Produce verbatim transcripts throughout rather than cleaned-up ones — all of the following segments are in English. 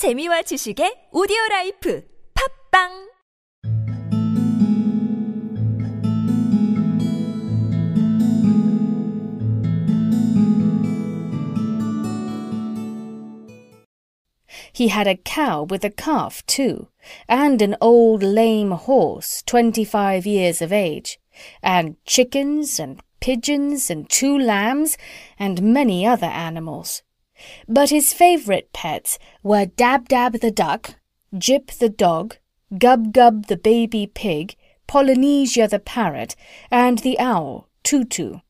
재미와 지식의 오디오라이프 팝빵! He had a cow with a calf, too, and an old lame horse, twenty-five years of age, and chickens and pigeons and two lambs and many other animals. But his favourite pets were Dab-Dab the duck, Jip the dog, Gub-Gub the baby pig, Polynesia the parrot, and the owl, Too-Too.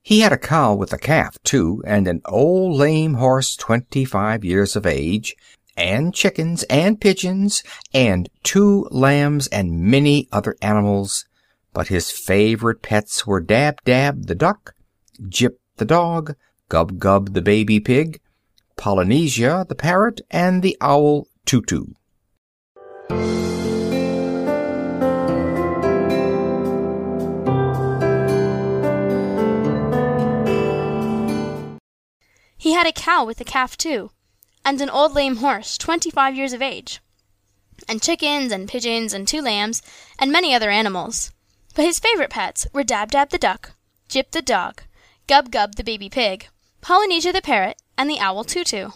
He had a cow with a calf, too, and an old lame horse twenty-five years of age, and chickens and pigeons, and two lambs and many other animals. But his favorite pets were Dab-Dab the duck, Jip the dog, Gub-Gub the baby pig, Polynesia the parrot, and the owl Too-Too. He had a cow with a calf, too, and an old lame horse, twenty-five years of age, and chickens and pigeons and two lambs, and many other animals. But his favorite pets were Dab-Dab the duck, Jip the dog, Gub-Gub the baby pig, Polynesia the parrot, and the owl Too-Too.